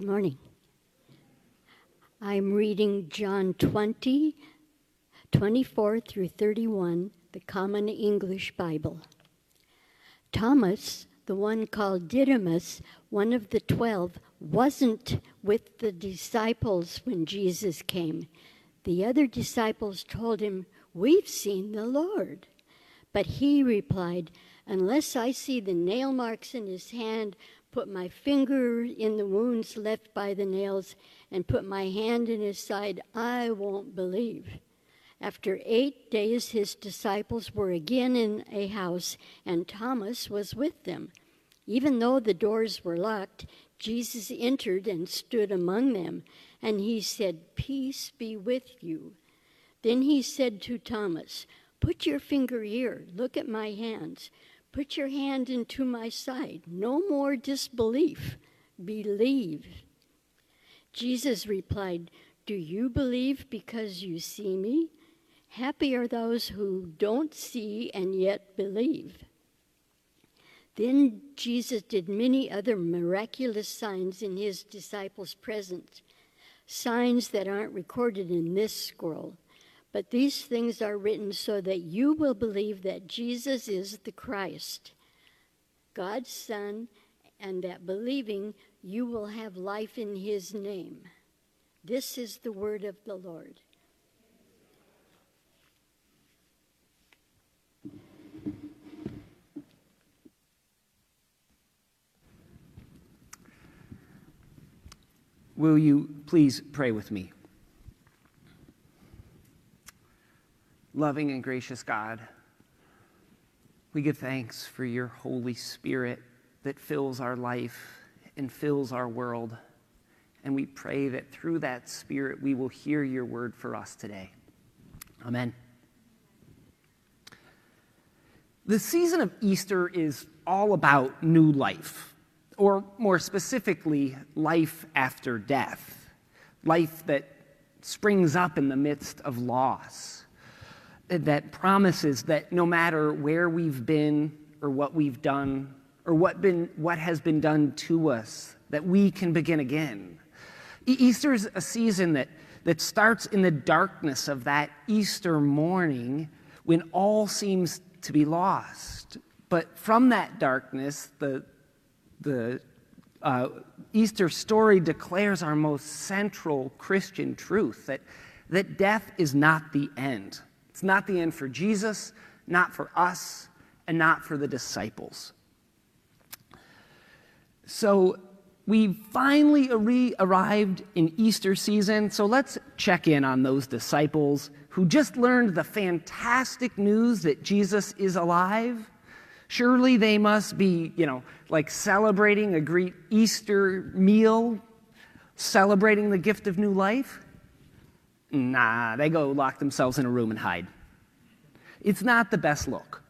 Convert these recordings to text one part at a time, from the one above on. Good morning. I'm reading John 20, 24 through 31, the Common English Bible. Thomas, the one called Didymus, one of the 12, wasn't with the disciples when Jesus came. The other disciples told him, "We've seen the Lord." But he replied, "Unless I see the nail marks in his hand, put my finger in the wounds left by the nails, and put my hand in his side, I won't believe." After 8 days, his disciples were again in a house, and Thomas was with them. Even though the doors were locked, Jesus entered and stood among them, and he said, "Peace be with you." Then he said to Thomas, "Put your finger here, look at my hands. Put your hand into my side. No more disbelief. Believe." Jesus replied, "Do you believe because you see me? Happy are those who don't see and yet believe." Then Jesus did many other miraculous signs in his disciples' presence, signs that aren't recorded in this scroll. But these things are written so that you will believe that Jesus is the Christ, God's Son, and that believing you will have life in his name. This is the word of the Lord. Will you please pray with me? Loving and gracious God, we give thanks for your Holy Spirit that fills our life and fills our world. And we pray that through that Spirit, we will hear your word for us today. Amen. The season of Easter is all about new life, or more specifically, life after death, life that springs up in the midst of loss, that promises that no matter where we've been or what we've done or what has been done to us, that we can begin again. Easter is a season that starts in the darkness of that Easter morning when all seems to be lost. But from that darkness, the Easter story declares our most central Christian truth, that death is not the end. It's not the end for Jesus, not for us, and not for the disciples. So we finally arrived in Easter season, so let's check in on those disciples who just learned the fantastic news that Jesus is alive. Surely they must be, celebrating a great Easter meal, celebrating the gift of new life. Nah, they go lock themselves in a room and hide. It's not the best look.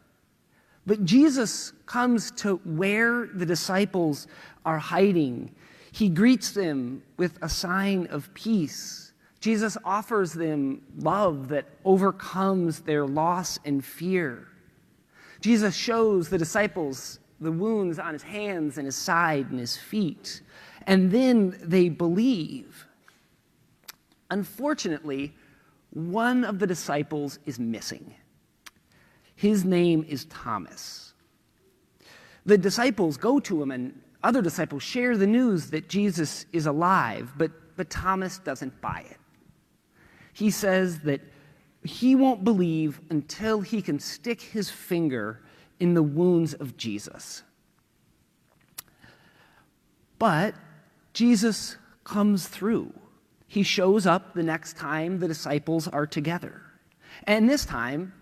But Jesus comes to where the disciples are hiding. He greets them with a sign of peace. Jesus offers them love that overcomes their loss and fear. Jesus shows the disciples the wounds on his hands and his side and his feet, and then they believe. Unfortunately, one of the disciples is missing. His name is Thomas. The disciples go to him, and other disciples share the news that Jesus is alive, but Thomas doesn't buy it. He says that he won't believe until he can stick his finger in the wounds of Jesus. But Jesus comes through. He shows up the next time the disciples are together. And this time,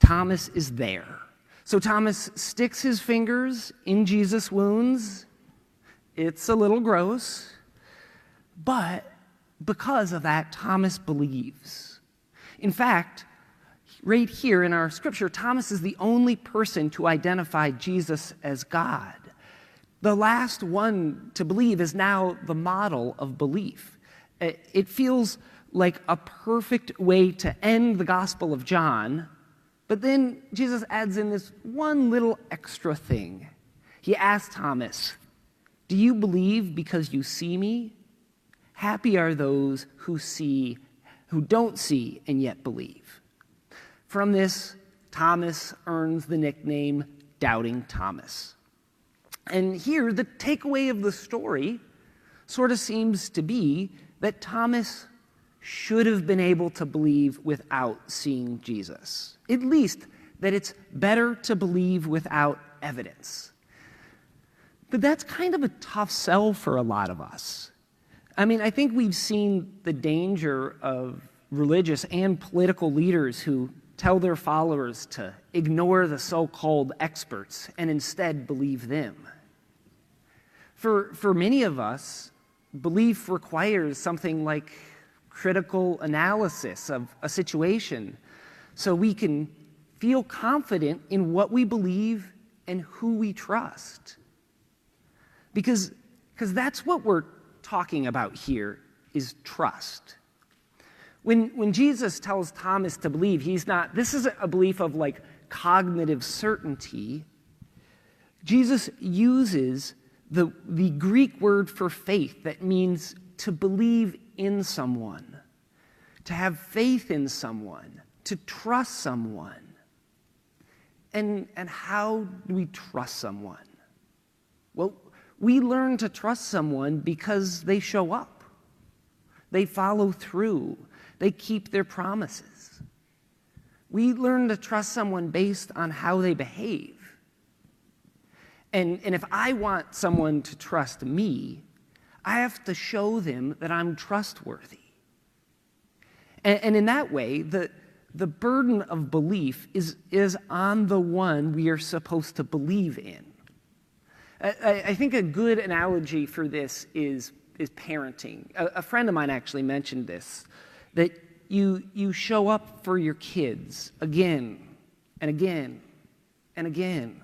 Thomas is there. So Thomas sticks his fingers in Jesus' wounds. It's a little gross. But because of that, Thomas believes. In fact, right here in our scripture, Thomas is the only person to identify Jesus as God. The last one to believe is now the model of belief. It feels like a perfect way to end the Gospel of John, but then Jesus adds in this one little extra thing. He asks Thomas, Do you believe because you see me? Happy are those who see, who don't see and yet believe. From this, Thomas earns the nickname Doubting Thomas. And here, the takeaway of the story sort of seems to be that Thomas should have been able to believe without seeing Jesus. At least that it's better to believe without evidence. But that's kind of a tough sell for a lot of us. I mean, I think we've seen the danger of religious and political leaders who tell their followers to ignore the so-called experts and instead believe them. For many of us, belief requires something like critical analysis of a situation so we can feel confident in what we believe and who we trust. Because that's what we're talking about here, is trust. When Jesus tells Thomas to believe, this isn't a belief of like cognitive certainty. Jesus uses the Greek word for faith that means to believe in someone, to have faith in someone, to trust someone. And how do we trust someone? Well, we learn to trust someone because they show up. They follow through. They keep their promises. We learn to trust someone based on how they behave. And if I want someone to trust me, I have to show them that I'm trustworthy. And in that way, the burden of belief is on the one we are supposed to believe in. I think a good analogy for this is parenting. A friend of mine actually mentioned this, that you show up for your kids again and again and again.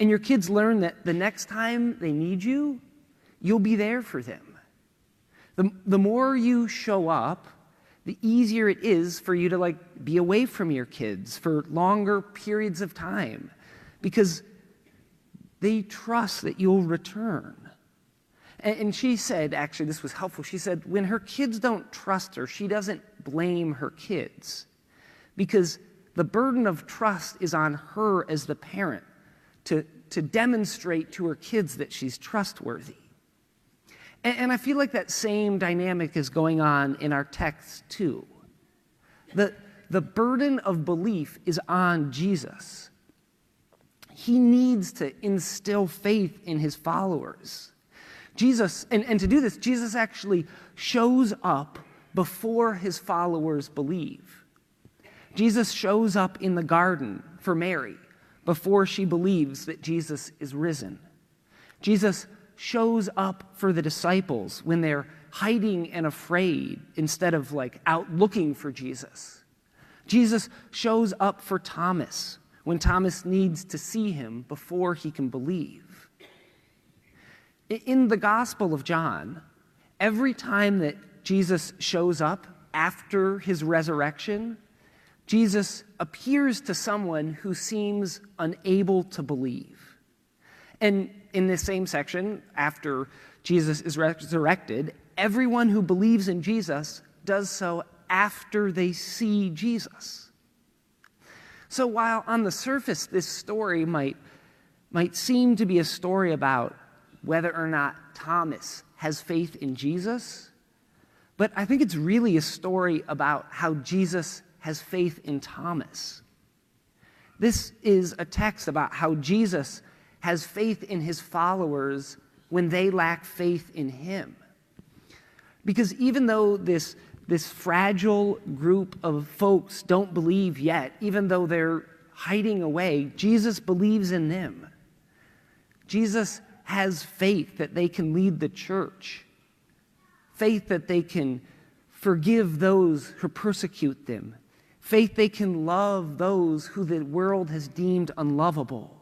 And your kids learn that the next time they need you, you'll be there for them. The more you show up, the easier it is for you to like be away from your kids for longer periods of time because they trust that you'll return. And she said, actually, this was helpful, she said when her kids don't trust her, she doesn't blame her kids because the burden of trust is on her as the parent to demonstrate to her kids that she's trustworthy. And I feel like that same dynamic is going on in our text too. The burden of belief is on Jesus. He needs to instill faith in his followers. Jesus, and to do this, Jesus actually shows up before his followers believe. Jesus shows up in the garden for Mary before she believes that Jesus is risen. Jesus shows up for the disciples when they're hiding and afraid instead of like out looking for Jesus. Jesus shows up for Thomas when Thomas needs to see him before he can believe. In the Gospel of John, every time that Jesus shows up after his resurrection, Jesus appears to someone who seems unable to believe. And in this same section, after Jesus is resurrected, everyone who believes in Jesus does so after they see Jesus. So while on the surface this story might seem to be a story about whether or not Thomas has faith in Jesus, but I think it's really a story about how Jesus has faith in Thomas. This is a text about how Jesus has faith in his followers when they lack faith in him. Because even though this fragile group of folks don't believe yet, even though they're hiding away, Jesus believes in them. Jesus has faith that they can lead the church, faith that they can forgive those who persecute them, faith they can love those who the world has deemed unlovable.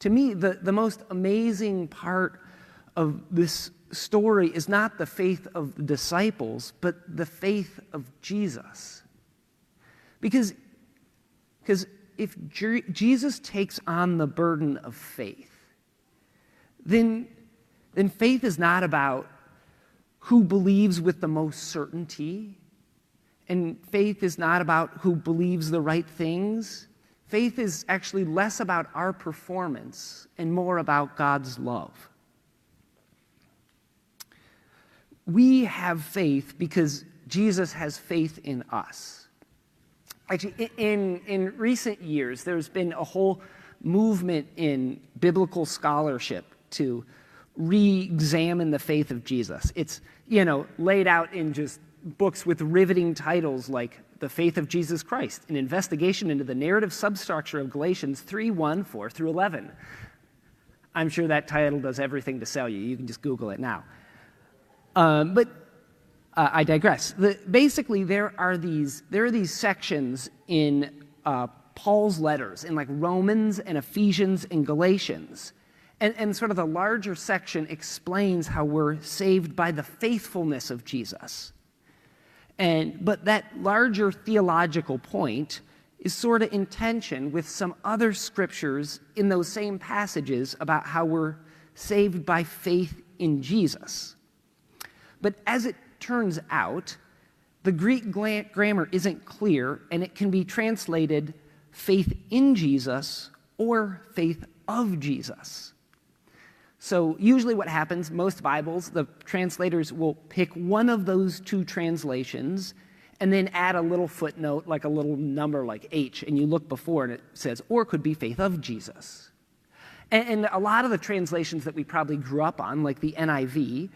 To me, the most amazing part of this story is not the faith of the disciples, but the faith of Jesus. Because if Jesus takes on the burden of faith, then faith is not about who believes with the most certainty. And faith is not about who believes the right things. Faith is actually less about our performance and more about God's love. We have faith because Jesus has faith in us. Actually, in recent years, there's been a whole movement in biblical scholarship to re-examine the faith of Jesus. It's, laid out in just books with riveting titles like The Faith of Jesus Christ, an investigation into the narrative substructure of Galatians 3:1, 4-11. I'm sure that title does everything to sell you. You can just Google it now. But I digress. Basically, there are these sections in Paul's letters, in like Romans and Ephesians and Galatians. And sort of the larger section explains how we're saved by the faithfulness of Jesus. But that larger theological point is sort of in tension with some other scriptures in those same passages about how we're saved by faith in Jesus. But as it turns out, the Greek grammar isn't clear, and it can be translated faith in Jesus or faith of Jesus. So usually what happens, most Bibles, the translators will pick one of those two translations and then add a little footnote, like a little number like H, and you look before and it says, or could be faith of Jesus. And a lot of the translations that we probably grew up on, like the NIV,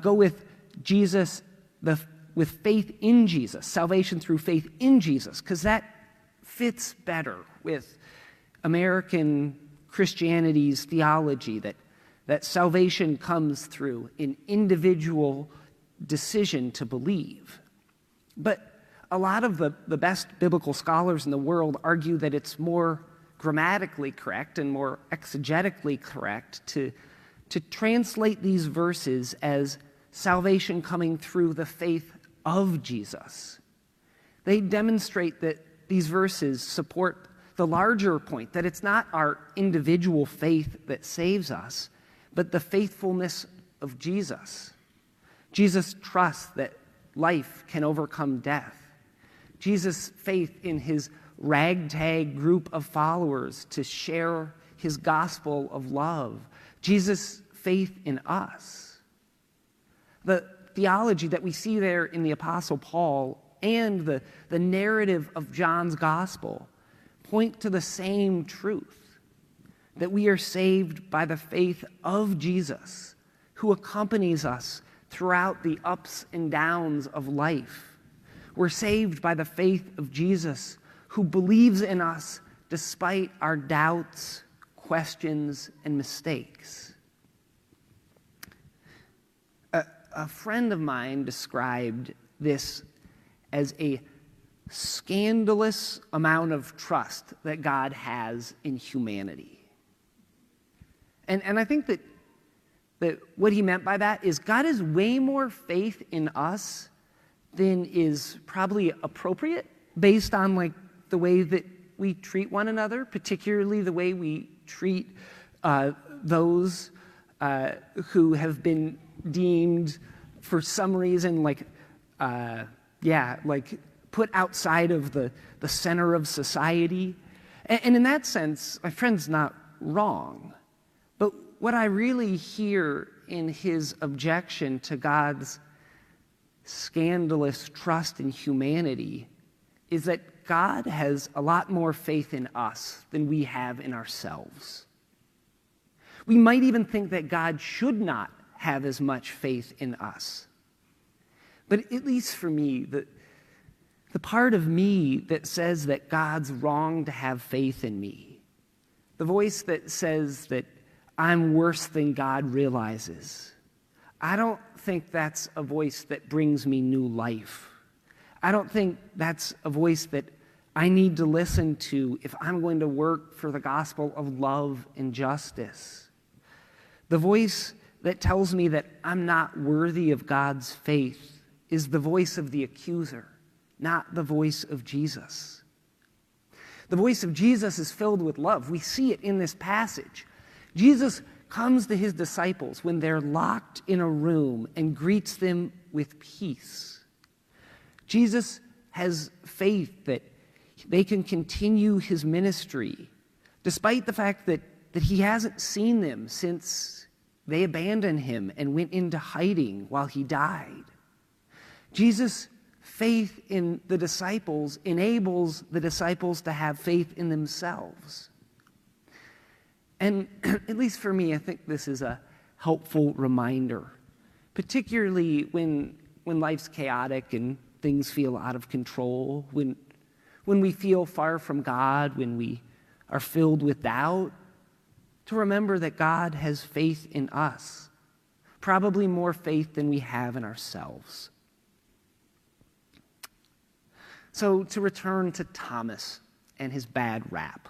go with Jesus, with faith in Jesus, salvation through faith in Jesus, because that fits better with American Christianity's theology that salvation comes through an individual decision to believe. But a lot of the best biblical scholars in the world argue that it's more grammatically correct and more exegetically correct to translate these verses as salvation coming through the faith of Jesus. They demonstrate that these verses support the larger point, that it's not our individual faith that saves us, but the faithfulness of Jesus. Jesus' trust that life can overcome death. Jesus' faith in his ragtag group of followers to share his gospel of love. Jesus' faith in us. The theology that we see there in the Apostle Paul and the narrative of John's gospel point to the same truth. That we are saved by the faith of Jesus, who accompanies us throughout the ups and downs of life. We're saved by the faith of Jesus, who believes in us despite our doubts, questions, and mistakes. A friend of mine described this as a scandalous amount of trust that God has in humanity. And I think that what he meant by that is God has way more faith in us than is probably appropriate based on like the way that we treat one another, particularly the way we treat those who have been deemed for some reason like put outside of the center of society. And in that sense, my friend's not wrong. What I really hear in his objection to God's scandalous trust in humanity is that God has a lot more faith in us than we have in ourselves. We might even think that God should not have as much faith in us. But at least for me, the part of me that says that God's wrong to have faith in me, the voice that says that I'm worse than God realizes, I don't think that's a voice that brings me new life. I don't think that's a voice that I need to listen to if I'm going to work for the gospel of love and justice. The voice that tells me that I'm not worthy of God's faith is the voice of the accuser, not the voice of Jesus. The voice of Jesus is filled with love. We see it in this passage. Jesus comes to his disciples when they're locked in a room and greets them with peace. Jesus has faith that they can continue his ministry, despite the fact that he hasn't seen them since they abandoned him and went into hiding while he died. Jesus' faith in the disciples enables the disciples to have faith in themselves. And at least for me, I think this is a helpful reminder, particularly when life's chaotic and things feel out of control, when we feel far from God, when we are filled with doubt, to remember that God has faith in us, probably more faith than we have in ourselves. So to return to Thomas and his bad rap.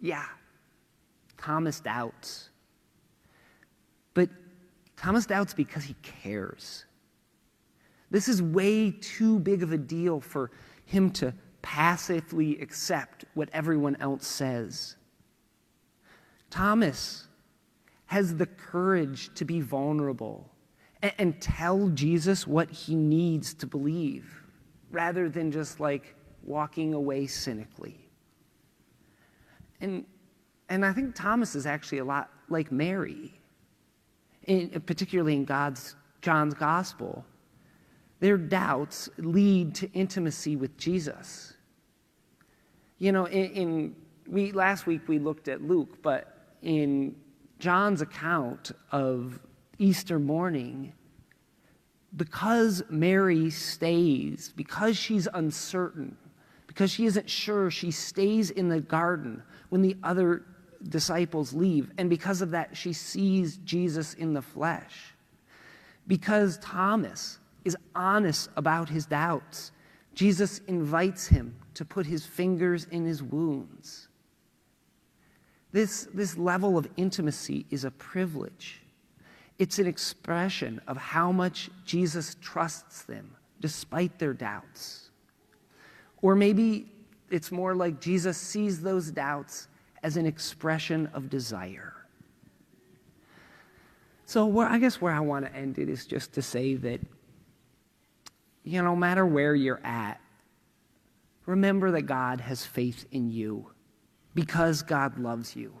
Yeah, Thomas doubts. But Thomas doubts because he cares. This is way too big of a deal for him to passively accept what everyone else says. Thomas has the courage to be vulnerable and tell Jesus what he needs to believe, rather than just like walking away cynically. And I think Thomas is actually a lot like Mary, particularly in John's gospel. Their doubts lead to intimacy with Jesus. You know, last week we looked at Luke, but in John's account of Easter morning, because Mary stays, because she's uncertain, because she isn't sure, she stays in the garden when the other disciples leave. And because of that, she sees Jesus in the flesh. Because Thomas is honest about his doubts, Jesus invites him to put his fingers in his wounds. This level of intimacy is a privilege. It's an expression of how much Jesus trusts them despite their doubts. Or maybe it's more like Jesus sees those doubts as an expression of desire. So I guess where I want to end it is just to say that, you know, no matter where you're at, remember that God has faith in you because God loves you.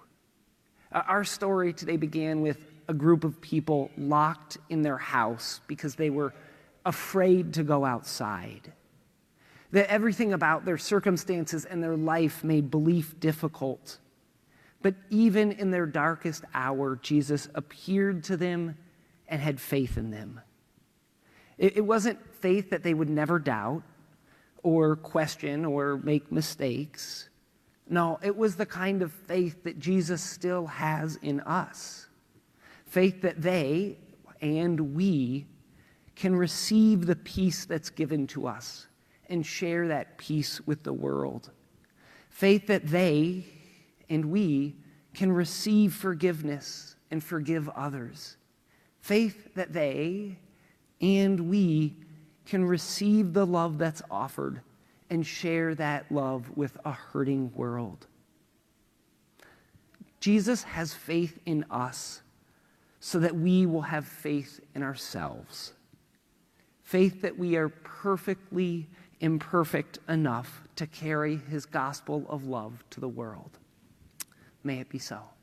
Our story today began with a group of people locked in their house because they were afraid to go outside. That everything about their circumstances and their life made belief difficult. But even in their darkest hour, Jesus appeared to them and had faith in them. It wasn't faith that they would never doubt or question or make mistakes. No, it was the kind of faith that Jesus still has in us. Faith that they and we can receive the peace that's given to us and share that peace with the world. Faith that they and we can receive forgiveness and forgive others. Faith that they and we can receive the love that's offered and share that love with a hurting world. Jesus has faith in us so that we will have faith in ourselves. Faith that we are perfectly imperfect enough to carry his gospel of love to the world. May it be so.